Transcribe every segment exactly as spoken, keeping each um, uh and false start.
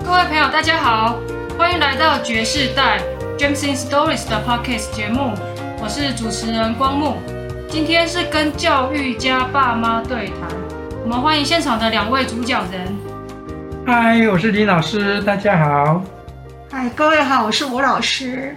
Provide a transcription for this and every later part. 各位朋友，大家好，欢迎来到爵士代 Gems in Stories 的 Podcast 节目，我是主持人光木。今天是跟教育家爸妈对谈，我们欢迎现场的两位主讲人。嗨，我是林老师，大家好。嗨，各位好，我是吴老师。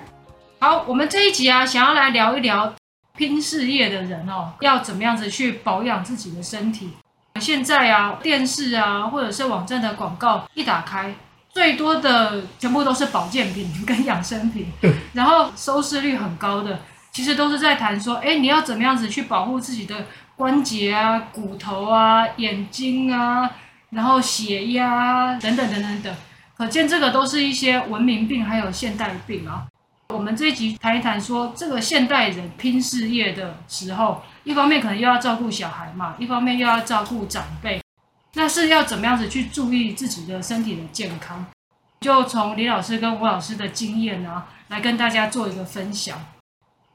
好，我们这一集啊，想要来聊一聊拼事业的人哦，要怎么样子去保养自己的身体。现在啊，电视啊，或者是网站的广告一打开，最多的全部都是保健品跟养生品，然后收视率很高的，其实都是在谈说，哎，你要怎么样子去保护自己的关节啊、骨头啊、眼睛啊，然后血压啊等等等等等。可见这个都是一些文明病，还有现代病啊。我们这一集谈一谈说，这个现代人拼事业的时候，一方面可能又要照顾小孩嘛，一方面又要照顾长辈。那是要怎么样子去注意自己的身体的健康？就从李老师跟吴老师的经验啊，来跟大家做一个分享。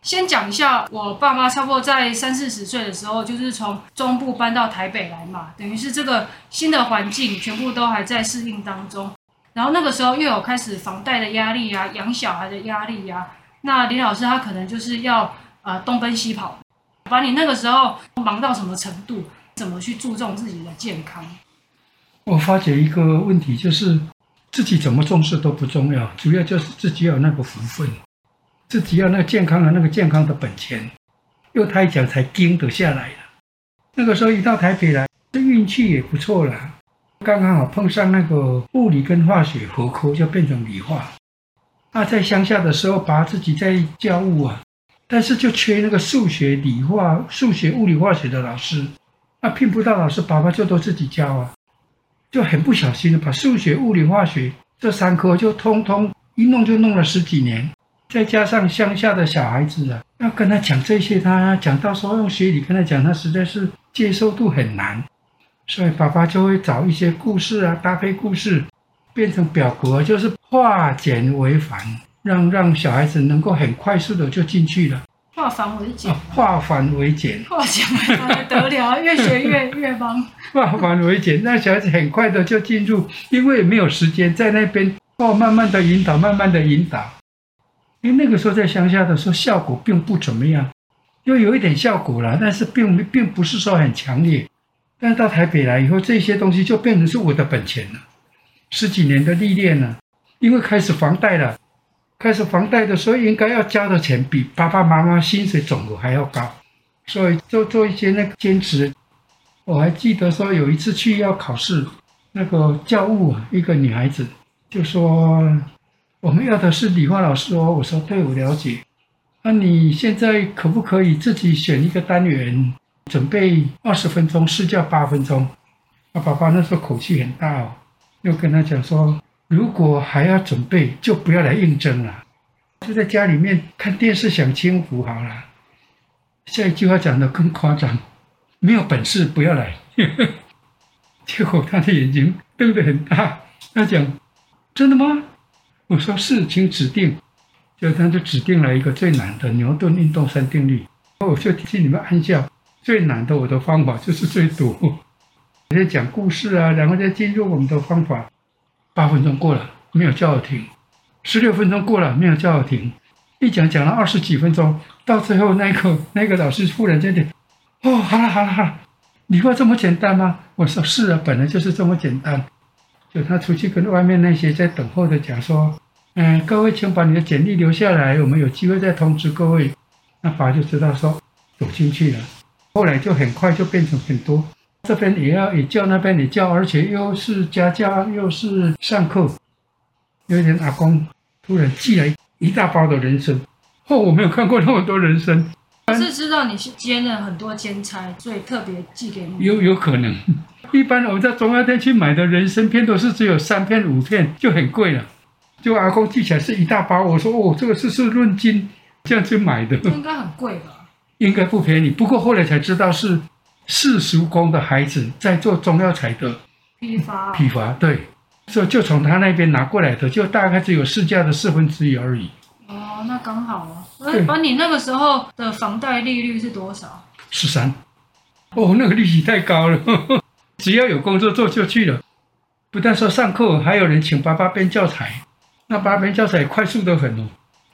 先讲一下，我爸妈差不多在三四十岁的时候，就是从中部搬到台北来嘛，等于是这个新的环境全部都还在适应当中。然后那个时候又有开始房贷的压力啊，养小孩的压力啊，那李老师他可能就是要呃东奔西跑，把你那个时候忙到什么程度？怎么去注重自己的健康？我发觉一个问题，就是自己怎么重视都不重要，主要就是自己要那个福分，自己要那个健康的那个健康的本钱，又他一讲才盯得下来了。那个时候一到台北来，这运气也不错啦，刚刚好碰上那个物理跟化学合科，就变成理化。那在乡下的时候，把自己在教务啊，但是就缺那个数学、理化、数学、物理、化学的老师。那、啊、聘不到老师，爸爸就都自己教啊，就很不小心的把数学、物理、化学这三科就通通一弄就弄了十几年。再加上乡下的小孩子啊，要跟他讲这些，他讲到时候用学理跟他讲，他实在是接受度很难，所以爸爸就会找一些故事啊，搭配故事变成表格，就是化简为繁，让让小孩子能够很快速的就进去了。化繁为简、啊，化繁为简，化简为繁还得了，越学越越忙。化繁为简，那小孩子很快的就进入，因为没有时间在那边哦，慢慢的引导，慢慢的引导。因为那个时候在乡下的时候，效果并不怎么样，又有一点效果了，但是并并不是说很强烈。但到台北来以后，这些东西就变成是我的本钱了，十几年的历练了，因为开始房贷了。开始房贷的时候，应该要交的钱比爸爸妈妈薪水总额还要高，所以就做一些那个兼职。我还记得说有一次去要考试，那个教务一个女孩子就说：“我们要的是理化老师哦。”我说：“对，我了解。那你现在可不可以自己选一个单元，准备二十分钟试教八分钟？”啊，爸爸那时候口气很大哦，又跟他讲说，如果还要准备，就不要来应征了，就在家里面看电视享清福好了。下一句话讲得更夸张，没有本事不要来。结果他的眼睛瞪得很大，他讲：“真的吗？”我说：“是，请指定。”就他就指定了一个最难的牛顿运动三定律。我就替你们暗笑，最难的我的方法就是最多。我在讲故事啊，然后再进入我们的方法。八分钟过了，没有叫我停；十六分钟过了，没有叫我停。一讲讲了二十几分钟，到最后那个那个老师忽然间点，哦，好了好了好了，理化这么简单吗？我说是啊，本来就是这么简单。就他出去跟外面那些在等候的讲说，嗯，各位请把你的简历留下来，我们有机会再通知各位。那爸就知道说走进去了，后来就很快就变成很多。这边也要也叫，那边也叫，而且又是家教又是上课。有一天阿公突然寄来一大包的人参，哦，我没有看过那么多人参。我是知道你是兼了很多兼差，所以特别寄给你。有有可能，一般我们在中药店去买的人参片都是只有三片五片，就很贵了。就阿公寄起来是一大包，我说哦，这个是是论斤这样去买的，应该很贵吧？应该不便宜，不过后来才知道是世俗公的孩子在做中药材的批发，批发对，所以就从他那边拿过来的，就大概只有市价的四分之一而已。哦，那刚好啊。而且你那个时候的房贷利率是多少？十三。哦，那个利息太高了，呵呵，只要有工作做就去了。不但说上课，还有人请爸爸编教材，那爸爸编教材快速得很哦。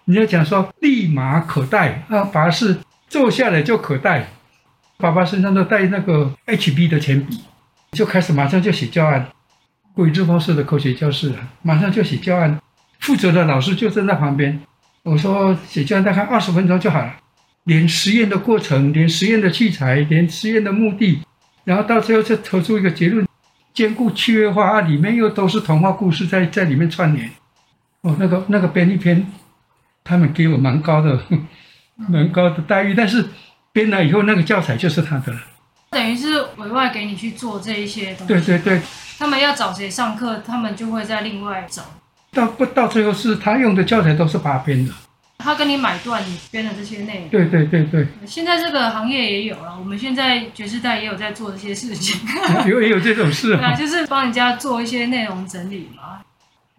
人家讲说立马可带，那爸是坐下来就可带，爸爸身上都带那个 H B 的铅笔，就开始马上就写教案。国语日报社的口学教室啊，马上就写教案，负责的老师就站在旁边。我说写教案大概二十分钟就好了，连实验的过程，连实验的器材，连实验的目的，然后到最后就得出一个结论。兼顾趣味化啊，里面又都是童话故事在在里面串联。哦，那个那个编一篇，他们给我蛮高的，蛮高的待遇。但是编了以后，那个教材就是他的了。等于是委外给你去做这一些东西。对对对。他们要找谁上课，他们就会再另外找。到不到最后是他用的教材都是他编的。他跟你买断你编的这些内容。对对对对。现在这个行业也有了，我们现在爵士代也有在做这些事情。有也有这种事、哦。对、啊，就是帮人家做一些内容整理嘛，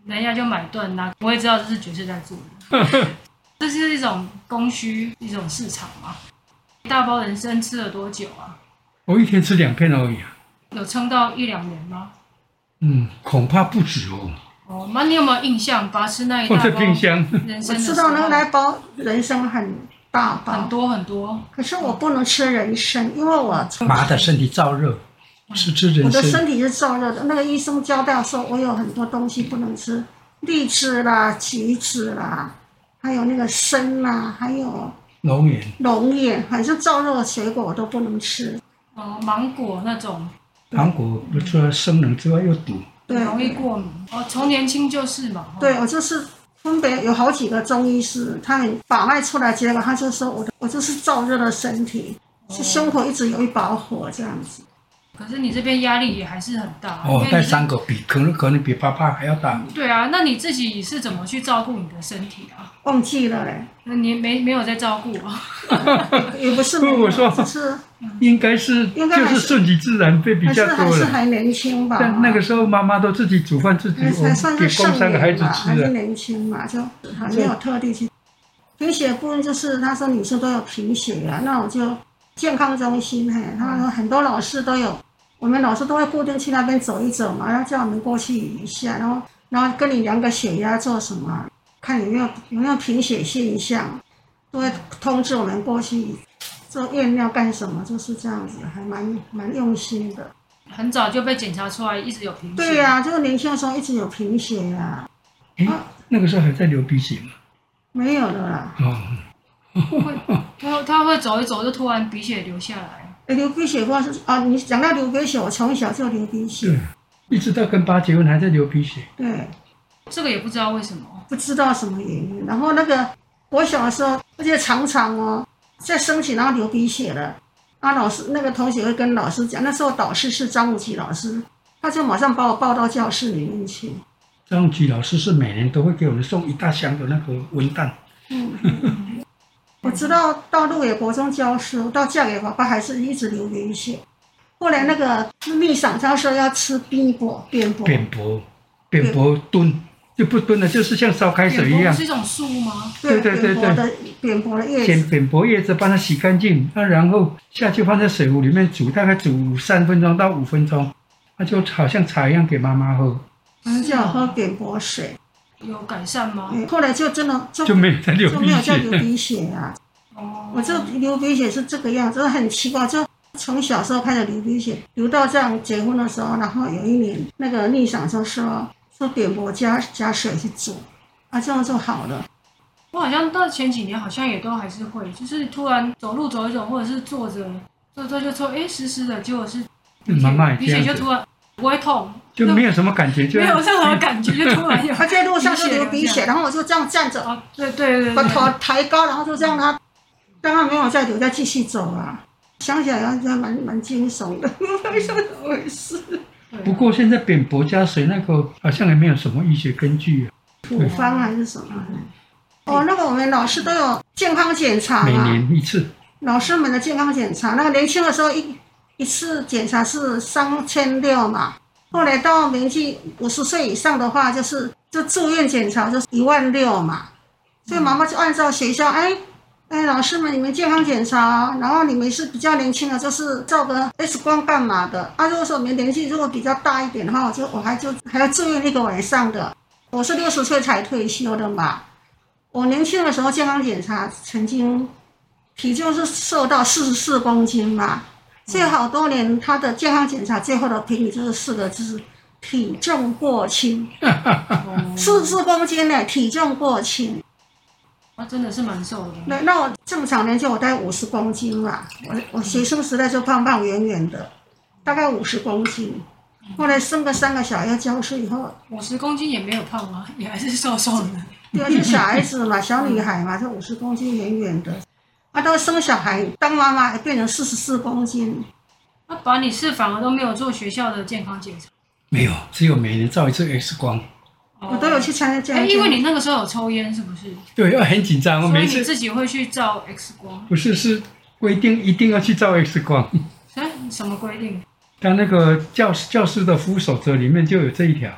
人家就买断啦、啊，我也知道这是爵士代做的。这是一种供需，一种市场嘛。大包人参吃了多久啊？我一天吃两片而已啊。有撑到一两年吗？嗯，恐怕不止哦。哦，那你有没有印象？爸吃那一大包人参的时候，我吃到那一包人参很大包，很多很多。可是我不能吃人参，因为我妈的身体燥热，是吃人参。我的身体是燥热的，那个医生交代说，我有很多东西不能吃，荔枝啦、橘子啦，还有那个参啦，还有龙眼。龙眼，反正燥热的水果我都不能吃。哦，芒果那种。芒果除了生冷之外又毒。对，容易过敏。哦，从年轻就是嘛。对，我就是分别有好几个中医师，他们把脉出来结果，他就说我我就是燥热的身体，哦、是胸口一直有一把火这样子。可是你这边压力也还是很大。哦，带三个比可能可能比爸爸还要大。对啊，那你自己是怎么去照顾你的身体啊？忘记了嘞，你没没有在照顾啊？也不是没有，我说是。应该是，应该就是顺其自然被比较多了。还是还是还年轻吧。但那个时候妈妈都自己煮饭自己，我给供三个孩子吃了。还是年轻嘛，就还没有特地去。贫血部分就是他说女生都有贫血啊，那我就健康中心嘿，他说很多老师都有，我们老师都会固定去那边走一走嘛，然后叫我们过去一下，然后然后跟你量个血压做什么，看有没有有没有贫血现象，都会通知我们过去。做验尿干什么？就是这样子，还蛮蛮用心的。很早就被检查出来，一直有贫血。对呀、啊，就是年轻的时候一直有贫血呀、啊。啊，那个时候还在流鼻血吗？没有的啦。哦，会他他会走一走，就突然鼻血流下来。欸、流鼻血或是啊，你讲到流鼻血，我从小就流鼻血。对，一直到跟爸结婚还在流鼻血。对，这个也不知道为什么，不知道什么原因。然后那个我小的时候，而且常常哦。在升起，然后流鼻血了，啊，老师那个同学会跟老师讲，那时候导师是张武吉老师，他就马上把我抱到教室里面去。张武吉老师是每年都会给我们送一大箱的那个文旦。嗯，嗯我知道到鹿野国中教书，到嫁给爸爸还是一直流鼻血。后来那个秘赏他说要吃扁柏，扁柏，扁柏，扁柏炖。就不蹲了，就是像烧开水一样。是一种树吗？对对对对。扁柏的叶子。捡扁柏叶子，把它洗干净，那然后下去放在水壶里面煮，大概煮三分钟到五分钟，那就好像茶一样给妈妈喝。很少喝扁柏水，有改善吗？后来就真的就就没有再流鼻血，就没有流鼻血啊。哦。我这流鼻血是这个样子，很奇怪，就从小时候开始流鼻血，流到这样结婚的时候，然后有一年那个逆长就说。说扁柏加加水去煮，啊，这样就好了。我好像到前几年好像也都还是会，就是突然走路走一走，或者是坐着坐着就说，哎，湿湿的，结果是慢慢鼻血就突然不会痛，就没有什么感觉，就没有任何感觉，就突然有。他在路上就流鼻血，然后我就这样站着，啊，对对对，把头抬高，然后就这样他，让他没有再流，再继续走啊。想起来好像蛮蛮惊悚的，不知道怎么回事。不过现在扁柏加水那个好像也没有什么医学根据、啊，土方还是什么？哦，那个我们老师都有健康检查、啊，每年一次。老师们的健康检查，那个年轻的时候一一次检查是三千六嘛，后来到年纪五十岁以上的话，就是就住院检查就是一万六嘛，所以妈妈就按照学校哎哎，老师们，你们健康检查，然后你们是比较年轻的，就是照个 X 光干嘛的？啊，如果说我们年纪如果比较大一点的话，我就我还就还要住院一个晚上的。我是六十岁才退休的嘛，我年轻的时候健康检查曾经体重是瘦到四十四公斤嘛，所以好多年他的健康检查最后的评语就是四个字：体重过轻。四十四公斤呢，体重过轻。我、啊、真的是蛮瘦的。那那我正常年纪我大概五十公斤嘛，我我学生时代就胖胖圆圆的，大概五十公斤。后来生个三个小孩要教书以后，五十公斤也没有胖啊，也还是瘦瘦的。对啊，就小孩子嘛，小女孩嘛，就五十公斤圆圆的。啊，到生小孩当妈妈还变成四十四公斤。那、啊、把你是反而都没有做学校的健康检查？没有，只有每年照一次 X 光。我都有去参加健康检查，因为你那个时候有抽烟，是不是？对，要很紧张。所以你自己会去照 X 光？不是，是规定一定要去照 X 光。什么规定？他那个教师教师的服务守则里面就有这一条。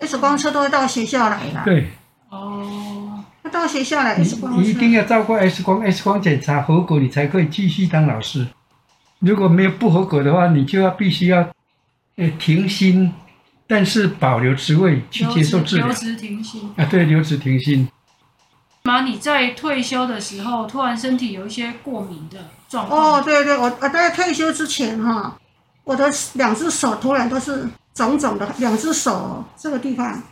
X 光车都会到学校来了。对。哦。他到学校来 X 光车。你一定要照过 X 光 ，X 光检查合格，你才可以继续当老师。如果没有不合格的话，你就要必须要，呃，停薪。但是保留职位去接受治疗，留职停薪啊，对，留职停薪。妈，你在退休的时候突然身体有一些过敏的状况？哦，对对，我我在退休之前哈，我的两只手突然都是肿肿的，两只手这个地方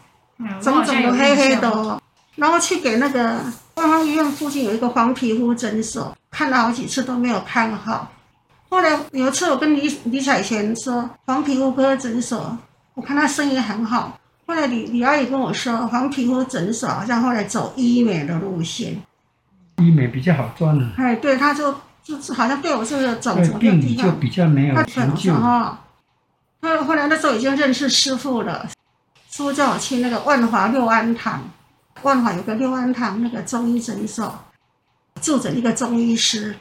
肿肿的黑黑的、哦，然后去给那个万芳医院附近有一个黄皮肤诊所看了好几次都没有看好，后来有一次我跟李李彩璇说黄皮肤科诊所。我看他生意很好，后来李李阿姨跟我说，黄皮肤诊所好像后来走医美的路线，医美比较好赚了、啊。哎，对，他就就好像对我这个肿瘤病理就比较没有成就啊。他后来那时候已经认识师傅了，师傅叫我去那个万华六安堂，万华有个六安堂那个中医诊所，就诊一个中医师。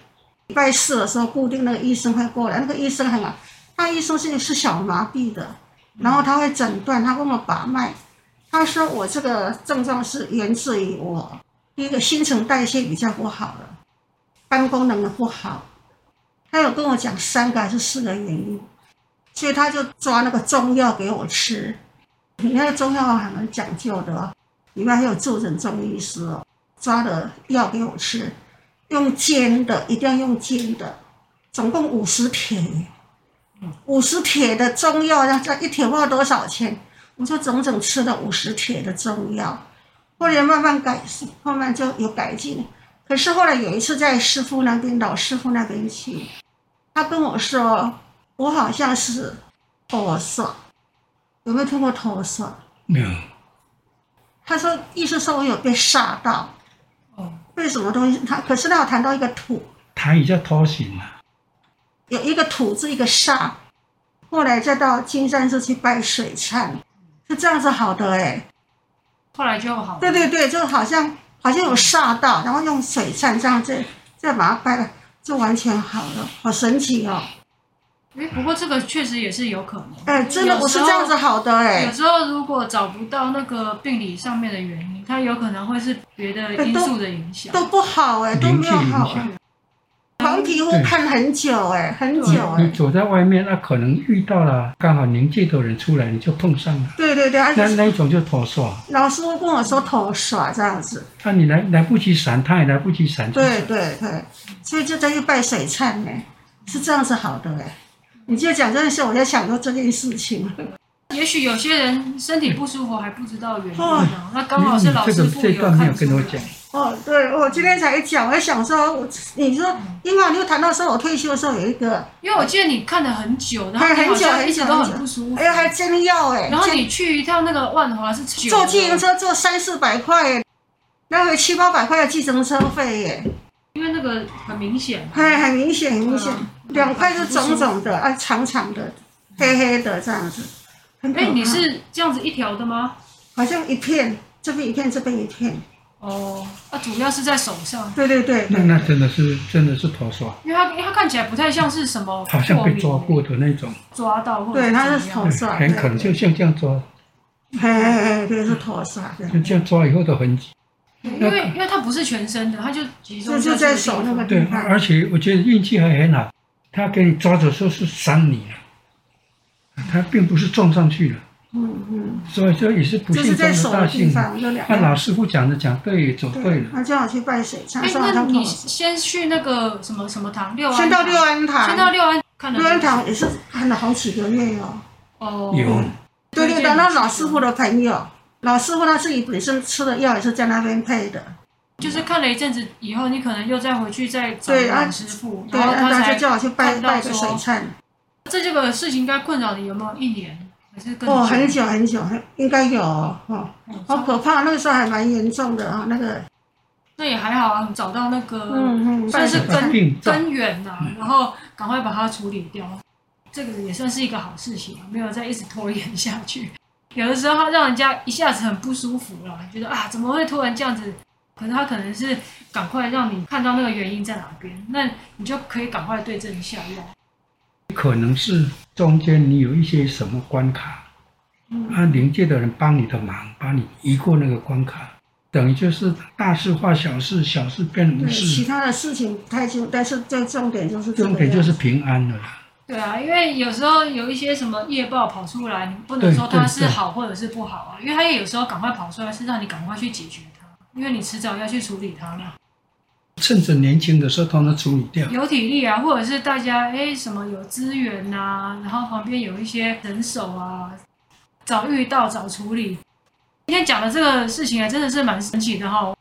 礼拜四的时候固定那个医生会过来，那个医生很好，他医生是是小麻痹的。然后他会诊断，他跟我把脉，他说我这个症状是源自于我第一个新陈代谢比较不好了，肝功能的不好，他有跟我讲三个还是四个原因，所以他就抓那个中药给我吃，你那个中药还蛮讲究的哦，里面还有住诊中医师哦，抓了药给我吃，用煎的，一定要用煎的，总共五十帖。五十帖的中药，一帖不知道多少钱，我就整整吃了五十帖的中药，后来慢慢改，慢慢就有改进。可是后来有一次在师傅那边，老师傅那边去，他跟我说，我好像是头痧，有没有听过头痧？没有。他说，意思说我有被煞到，哦，被什么东西？他可是他有谈到一个土，谈一下头型啊。有一个土字一个煞，后来再到金山寺去拜水忏，是这样子好的哎、欸。后来就好了。对对对，就好像好像有煞到，然后用水忏这样再再把它拜了，就完全好了，好神奇哦。哎，不过这个确实也是有可能。哎，真的不是这样子好的哎、欸。有时候如果找不到那个病理上面的原因，它有可能会是别的因素的影响，都, 都不好哎、欸，都没有好、欸。黄皮肤看很久哎、欸，很久哎、欸。你走在外面，那、啊、可能遇到了刚好临界的人出来，你就碰上了。对对对，啊、那那一种就头痧。老师傅跟我说头痧这样子。那、啊、你来来不及闪，他也来不及闪。对对对，所以就在去拜水忏呢、欸，是这样子好的哎、欸。你就讲这件事，我就想到这件事情。也许有些人身体不舒服还不知道原因呢、哦，那刚好是老师傅有看出来。这个这段没有跟我讲。哦，对，我今天才讲，我想说，我你说，因为你又谈到说我退休的时候有一个，因为我记得你看了很久，然后很久一直都很不舒服，哎呦还真要哎、欸，然后你去一趟那个万华是久坐自行车坐三四百块、欸，来回七八百块的计程车费耶、欸，因为那个很明显、啊，哎很明显很明显，两块是肿肿的，啊长长的，黑黑的这样子，哎你是这样子一条的吗？好像一片，这边一片，这边一片。哦，那、啊、主要是在手上。对对 对, 对, 对, 对，那那真的是真的是头痧，因为它因为它看起来不太像是什么，好像被抓过的那种，抓到或者对，它是头痧，很可能就像这样抓。哎哎哎，对，是头痧。就这样抓以后的痕迹，因为因为它不是全身的，它就集中就在手那个地方。对，而且我觉得运气还很好，他给你抓的时候是闪你了，他并不是撞上去了。嗯嗯，所以这也是不幸中的大幸。就是在手的地方有两个。那老师傅讲的讲对，走对了。那叫我去拜水忏。哎，那你先去那个什么什么堂六安堂。先到六安堂。先到六安看了。六安堂也是看了好几个月哦。哦。有。对对的，那老师傅的朋友，老师傅他自己本身吃的药也是在那边配的。就是看了一阵子以后，你可能又再回去再找老师傅，然后他才就叫我去拜拜个水忏。这这个事情应该困扰你有没有一年？哦，很久很久，应该有哦，好可怕，那个时候还蛮严重的啊，那个。那也还好啊，找到那个，嗯嗯，算是根根源啊，然后赶快把它处理掉，这个也算是一个好事情，没有再一直拖延下去。有的时候它让人家一下子很不舒服了，觉得啊怎么会突然这样子？可是它可能是赶快让你看到那个原因在哪边，那你就可以赶快对症下药。可能是中间你有一些什么关卡，啊，灵界的人帮你的忙，把你移过那个关卡，等于就是大事化小事，小事变无事。其他的事情不太清楚，但是最重点就是重点就是平安了。对啊，因为有时候有一些什么业报跑出来，你不能说它是好或者是不好啊，因为它有时候赶快跑出来是让你赶快去解决它，因为你迟早要去处理它嘛。趁着年轻的时候，通常处理掉。有体力啊，或者是大家哎什么有资源啊，然后旁边有一些人手啊，早遇到早处理。今天讲的这个事情啊，真的是蛮神奇的哈、哦。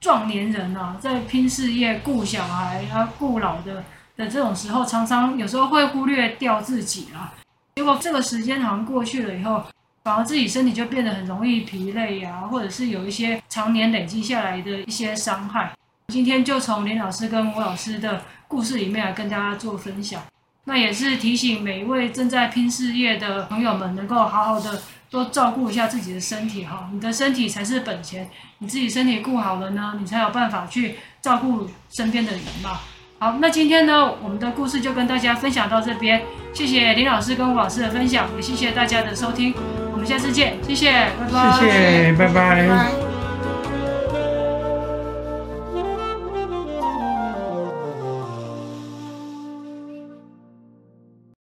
壮年人啊，在拼事业、顾小孩啊、顾老的的这种时候，常常有时候会忽略掉自己啊。结果这个时间好像过去了以后，反而自己身体就变得很容易疲累啊，或者是有一些常年累积下来的一些伤害。今天就从林老师跟吴老师的故事里面来跟大家做分享，那也是提醒每一位正在拼事业的朋友们，能够好好的多照顾一下自己的身体哈，你的身体才是本钱，你自己身体顾好了呢，你才有办法去照顾身边的人嘛。好，那今天呢，我们的故事就跟大家分享到这边，谢谢林老师跟吴老师的分享，也谢谢大家的收听，我们下次见，谢谢，拜拜，谢谢，拜拜。拜拜。